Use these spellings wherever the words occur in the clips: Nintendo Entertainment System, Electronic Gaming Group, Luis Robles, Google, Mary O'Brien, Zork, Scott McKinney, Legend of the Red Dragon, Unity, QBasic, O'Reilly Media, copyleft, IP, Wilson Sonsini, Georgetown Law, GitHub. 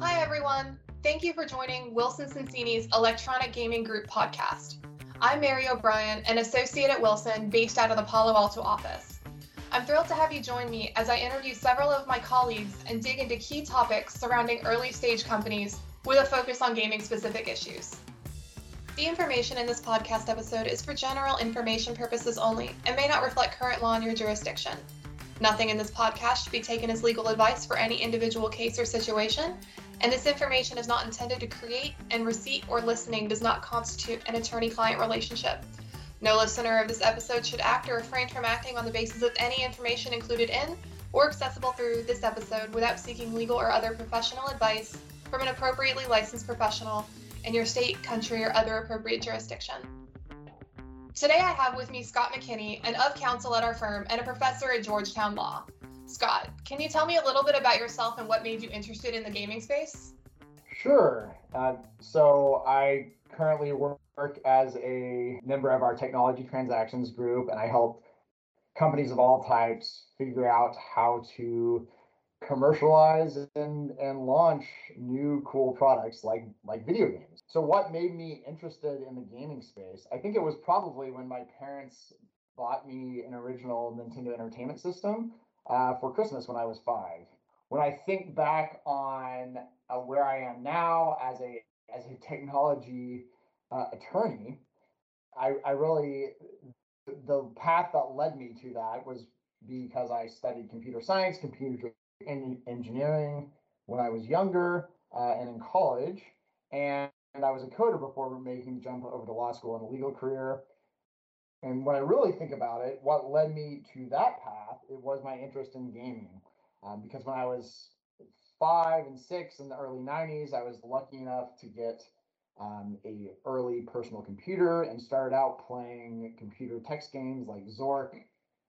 Hi everyone, thank you for joining Wilson Sonsini's Electronic Gaming Group podcast. I'm Mary O'Brien, an associate at Wilson based out of the Palo Alto office. I'm thrilled to have you join me as I interview several of my colleagues and dig into key topics surrounding early stage companies with a focus on gaming specific issues. The information in this podcast episode is for general information purposes only and may not reflect current law in your jurisdiction. Nothing in this podcast should be taken as legal advice for any individual case or situation, and this information is not intended to create, and receipt or listening does not constitute an attorney-client relationship. No listener of this episode should act or refrain from acting on the basis of any information included in or accessible through this episode without seeking legal or other professional advice from an appropriately licensed professional in your state, country, or other appropriate jurisdiction. Today I have with me Scott McKinney, an of counsel at our firm and a professor at Georgetown Law. Scott, can you tell me a little bit about yourself and what made you interested in the gaming space? Sure. So I currently work as a member of our technology transactions group, and I help companies of all types figure out how to commercialize and launch new cool products like video games. So what made me interested in the gaming space? I think it was probably when my parents bought me an original Nintendo Entertainment System for Christmas when I was 5. When I think back on where I am now as a technology attorney, I really, the path that led me to that was because I studied computer science, computer engineering when I was younger and in college, and I was a coder before making the jump over to law school and a legal career. And when I really think about it, what led me to that path, it was my interest in gaming. Because when I was 5 and 6 in the early 90s, I was lucky enough to get a early personal computer and started out playing computer text games like Zork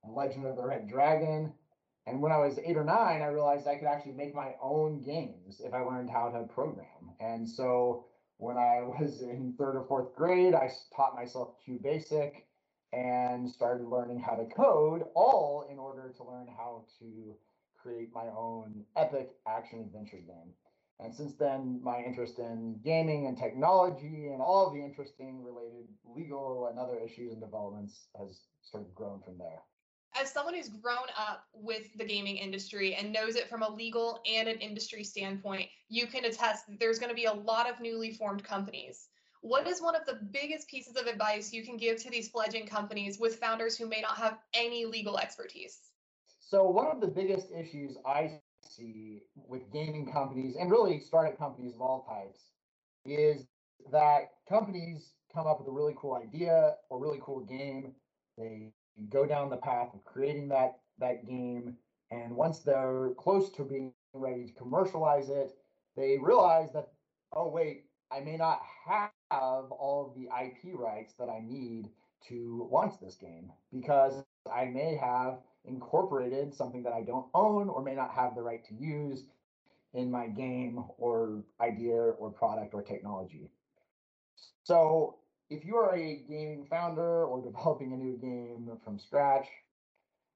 and Legend of the Red Dragon. And when I was 8 or 9, I realized I could actually make my own games if I learned how to program. And so when I was in 3rd or 4th grade, I taught myself QBasic and started learning how to code, all in order to learn how to create my own epic action-adventure game. And since then, my interest in gaming and technology and all of the interesting related legal and other issues and developments has sort of grown from there. As someone who's grown up with the gaming industry and knows it from a legal and an industry standpoint, you can attest that there's going to be a lot of newly formed companies. What is one of the biggest pieces of advice you can give to these fledgling companies with founders who may not have any legal expertise? So one of the biggest issues I see with gaming companies and really startup companies of all types is that companies come up with a really cool idea or really cool game. They go down the path of creating that game, and once they're close to being ready to commercialize it, they realize that, oh wait, I may not have all of the IP rights that I need to launch this game because I may have incorporated something that I don't own or may not have the right to use in my game or idea or product or technology. So if you are a gaming founder or developing a new game from scratch,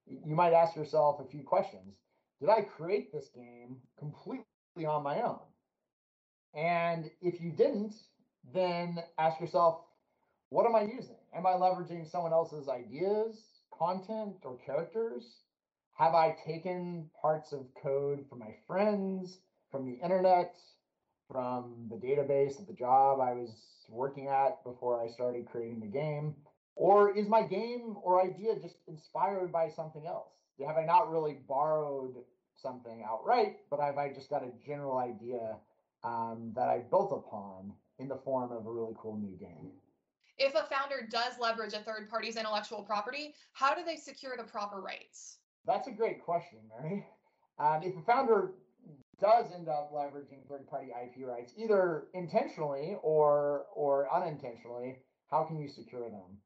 you might ask yourself a few questions. Did I create this game completely on my own? And if you didn't, then ask yourself, what am I using? Am I leveraging someone else's ideas, content, or characters? Have I taken parts of code from my friends, from the internet, from the database at the job I was working at before I started creating the game? Or is my game or idea just inspired by something else? Have I not really borrowed something outright, but have I just got a general idea that I built upon in the form of a really cool new game? If a founder does leverage a third party's intellectual property, how do they secure the proper rights? That's a great question, Mary. If a founder does end up leveraging third-party IP rights, either intentionally or unintentionally, how can you secure them?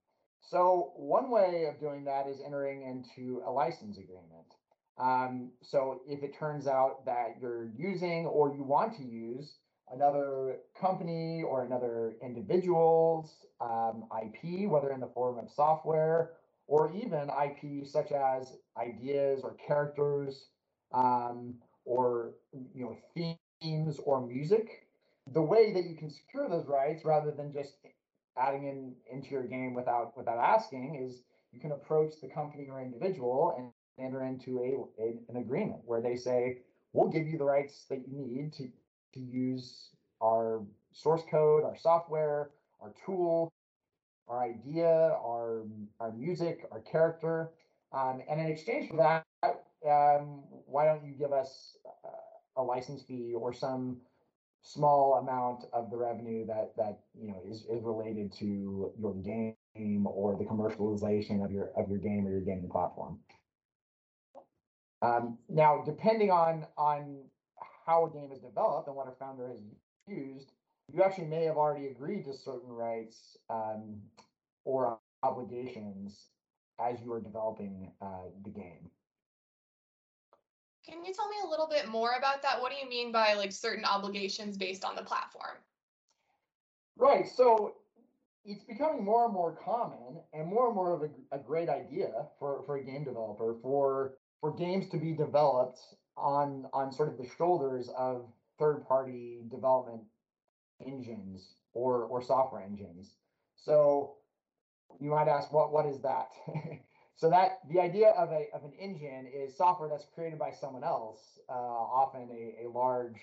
So one way of doing that is entering into a license agreement. So if it turns out that you're using or you want to use another company or another individual's IP, whether in the form of software or even IP such as ideas or characters, or, you know, games or music, the way that you can secure those rights rather than just adding in into your game without asking is you can approach the company or individual and enter into an agreement where they say, we'll give you the rights that you need to use our source code, our software, our tool, our idea, our music, our character. And in exchange for that, why don't you give us a license fee or some small amount of the revenue that you know is related to your game or the commercialization of your game or your gaming platform. Now, depending on how a game is developed and what a founder has used, you actually may have already agreed to certain rights or obligations as you are developing the game. Can you tell me a little bit more about that? What do you mean by like certain obligations based on the platform? Right, so it's becoming more and more common and more of a great idea for a game developer for games to be developed on sort of the shoulders of third-party development engines or software engines. So you might ask, what is that? So that the idea of an engine is software that's created by someone else, often a large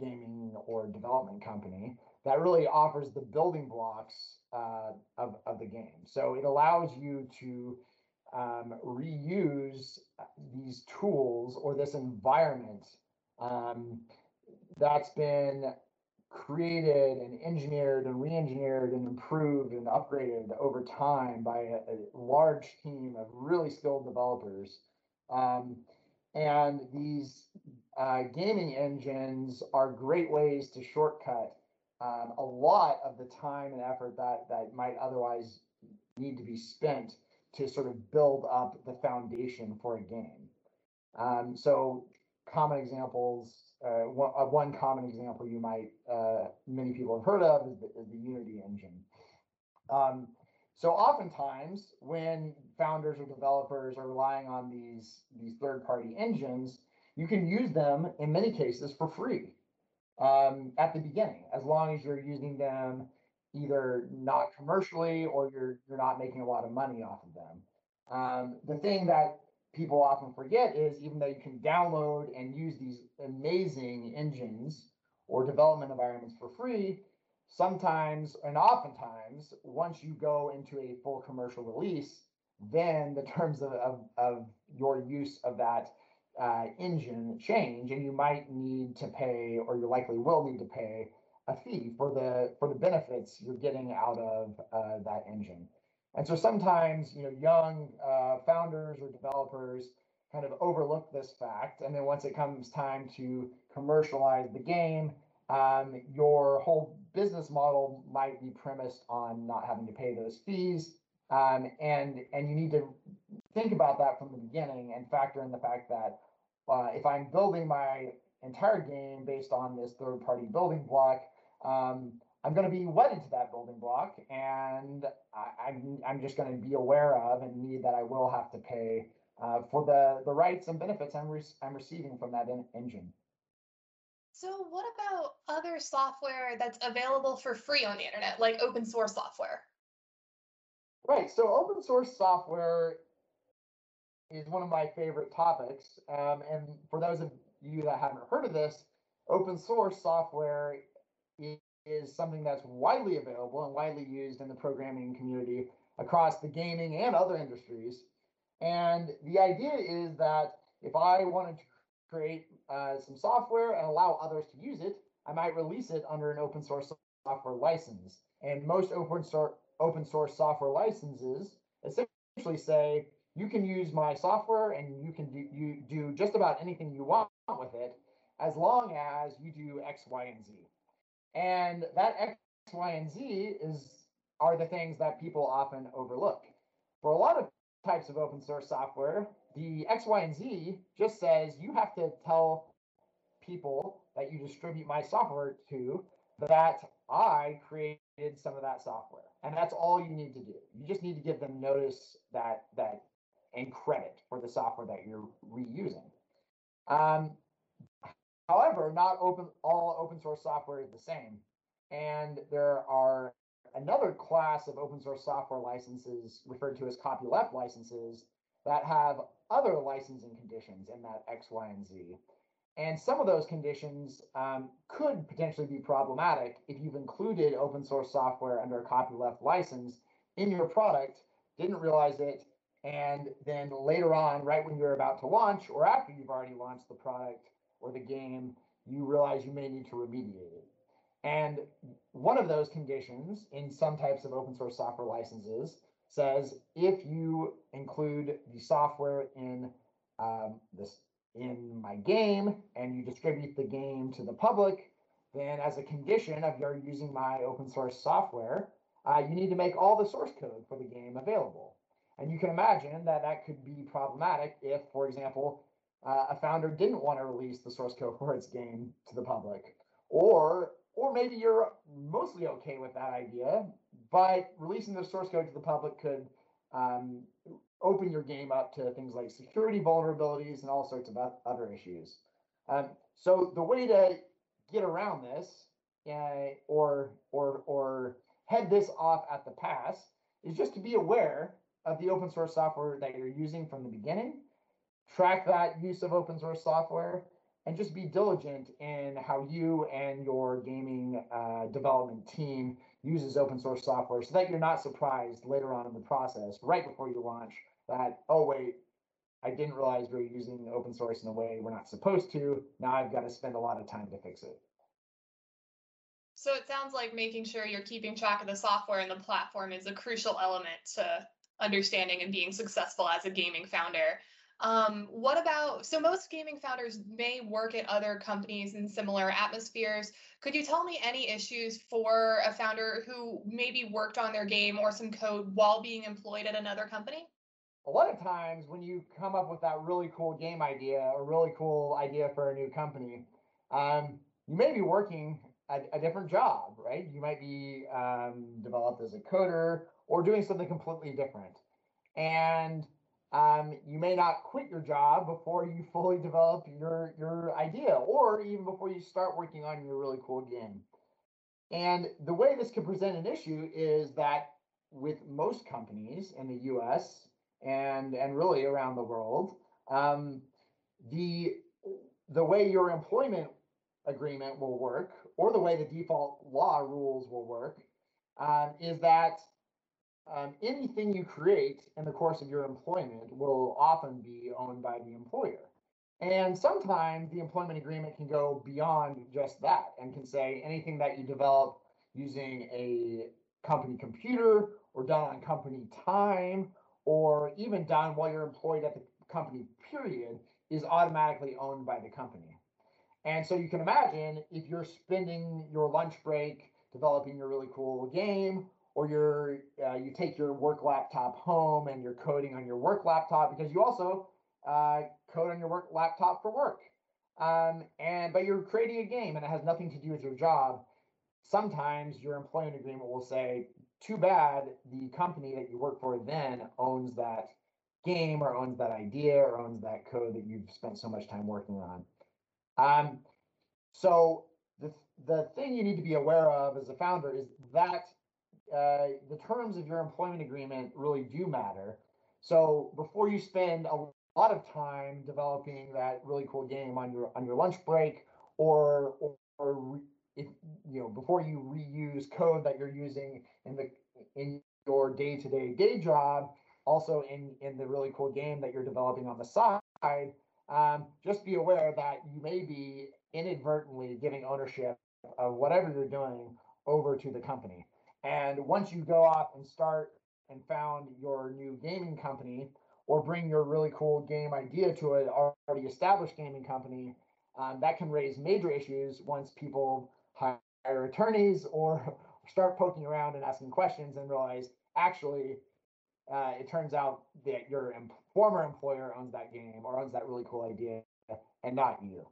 gaming or development company that really offers the building blocks of the game. So it allows you to reuse these tools or this environment that's been created and engineered and re-engineered and improved and upgraded over time by a large team of really skilled developers. And these gaming engines are great ways to shortcut a lot of the time and effort that might otherwise need to be spent to sort of build up the foundation for a game. So common examples, one common example you might, many people have heard of is the Unity engine. So oftentimes when founders or developers are relying on these third-party engines, you can use them in many cases for free at the beginning, as long as you're using them either not commercially or you're not making a lot of money off of them. The thing that people often forget is even though you can download and use these amazing engines or development environments for free, sometimes and oftentimes, once you go into a full commercial release, then the terms of your use of that engine change, and you might need to pay, or you likely will need to pay, a fee for the benefits you're getting out of that engine. And so sometimes, you know, young founders or developers kind of overlook this fact. And then once it comes time to commercialize the game, your whole business model might be premised on not having to pay those fees. And you need to think about that from the beginning and factor in the fact that if I'm building my entire game based on this third-party building block, I'm going to be wedded to that building block, and I'm just going to be aware of and need that I will have to pay for the rights and benefits I'm receiving from that engine. So what about other software that's available for free on the internet, like open source software? Right, so open source software is one of my favorite topics. And for those of you that haven't heard of this, open source software is something that's widely available and widely used in the programming community across the gaming and other industries. And the idea is that if I wanted to create some software and allow others to use it, I might release it under an open source software license. And most open source software licenses essentially say, you can use my software and you can do just about anything you want with it, as long as you do X, Y, and Z. And that X, Y, and Z are the things that people often overlook. For a lot of types of open source software, the X, Y, and Z just says you have to tell people that you distribute my software to that I created some of that software. And that's all you need to do. You just need to give them notice that and credit for the software that you're reusing. However, However, not all open source software is the same. And there are another class of open source software licenses referred to as copyleft licenses that have other licensing conditions in that X, Y, and Z. And some of those conditions could potentially be problematic if you've included open source software under a copyleft license in your product, didn't realize it, and then later on, right when you're about to launch or after you've already launched the product or the game, you realize you may need to remediate it. And one of those conditions in some types of open source software licenses says if you include the software in my game and you distribute the game to the public, then as a condition of your using my open source software, you need to make all the source code for the game available. And you can imagine that that could be problematic if, for example, a founder didn't want to release the source code for its game to the public, or maybe you're mostly okay with that idea, but releasing the source code to the public could open your game up to things like security vulnerabilities and all sorts of other issues. So the way to get around this or head this off at the pass is just to be aware of the open source software that you're using from the beginning, track that use of open source software, and just be diligent in how you and your gaming development team uses open source software so that you're not surprised later on in the process, right before you launch, that, oh, wait, I didn't realize we were using open source in a way we're not supposed to. Now I've got to spend a lot of time to fix it. So it sounds like making sure you're keeping track of the software and the platform is a crucial element to understanding and being successful as a gaming founder. What about, so most gaming founders may work at other companies in similar atmospheres. Could you tell me any issues for a founder who maybe worked on their game or some code while being employed at another company? A lot of times when you come up with that really cool game idea, a really cool idea for a new company, you may be working a different job, right? You might be developed as a coder or doing something completely different. And you may not quit your job before you fully develop your idea, or even before you start working on your really cool game. And the way this could present an issue is that with most companies in the US and really around the world, the way your employment agreement will work, or the way the default law rules will work, is that anything you create in the course of your employment will often be owned by the employer. And sometimes the employment agreement can go beyond just that and can say anything that you develop using a company computer or done on company time or even done while you're employed at the company period is automatically owned by the company. And so you can imagine if you're spending your lunch break developing your really cool game, or you take your work laptop home and you're coding on your work laptop because you also code on your work laptop for work. But you're creating a game and it has nothing to do with your job. Sometimes your employment agreement will say, too bad, the company that you work for then owns that game or owns that idea or owns that code that you've spent so much time working on. So the thing you need to be aware of as a founder is that the terms of your employment agreement really do matter. So before you spend a lot of time developing that really cool game on your lunch break, or before you reuse code that you're using in your day-to-day day job, also in the really cool game that you're developing on the side, just be aware that you may be inadvertently giving ownership of whatever you're doing over to the company. And once you go off and start and found your new gaming company or bring your really cool game idea to an already established gaming company, that can raise major issues once people hire attorneys or start poking around and asking questions and realize, actually, it turns out that your former employer owns that game or owns that really cool idea and not you.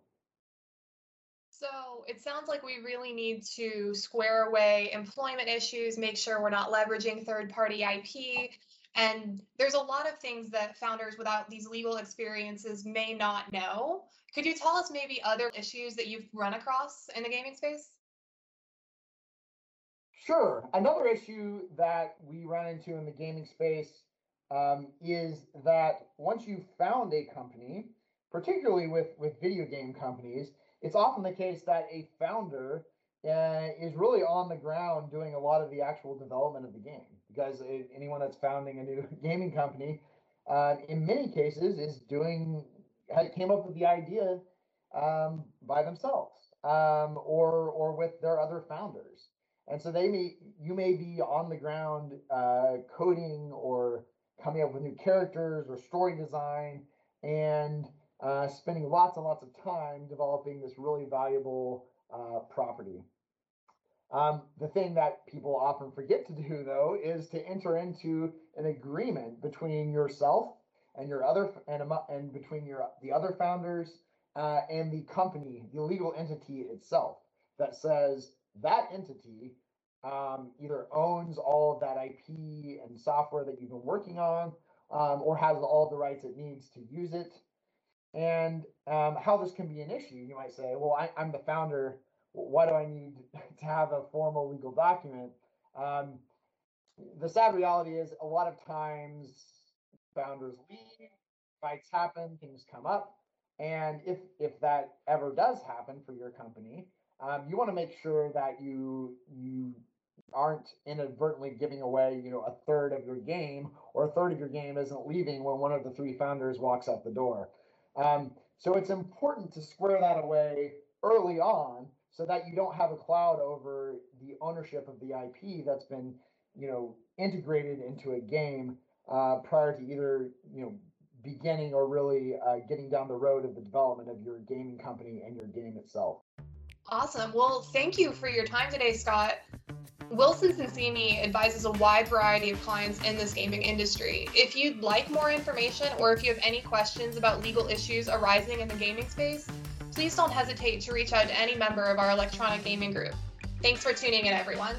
So it sounds like we really need to square away employment issues, make sure we're not leveraging third-party IP, And there's a lot of things that founders without these legal experiences may not know. Could you tell us maybe other issues that you've run across in the gaming space? Sure. Another issue that we run into in the gaming space is that once you've found a company, particularly with video game companies, it's often the case that a founder is really on the ground doing a lot of the actual development of the game. Because anyone that's founding a new gaming company, in many cases, is came up with the idea by themselves or with their other founders, and so you may be on the ground coding or coming up with new characters or story design, and spending lots and lots of time developing this really valuable property. The thing that people often forget to do, though, is to enter into an agreement between yourself and the other founders and the company, the legal entity itself, that says that entity either owns all of that IP and software that you've been working on, or has all the rights it needs to use it. And how this can be an issue, you might say, well, I'm the founder. Why do I need to have a formal legal document? The sad reality is a lot of times founders leave, fights happen, things come up. And if that ever does happen for your company, you want to make sure that you aren't inadvertently giving away, a third of your game, or a third of your game isn't leaving when one of the three founders walks out the door. So it's important to square that away early on, so that you don't have a cloud over the ownership of the IP that's been, integrated into a game prior to either, beginning or really getting down the road of the development of your gaming company and your game itself. Awesome. Well, thank you for your time today, Scott. Wilson Sonsini advises a wide variety of clients in this gaming industry. If you'd like more information, or if you have any questions about legal issues arising in the gaming space, please don't hesitate to reach out to any member of our Electronic Gaming Group. Thanks for tuning in, everyone.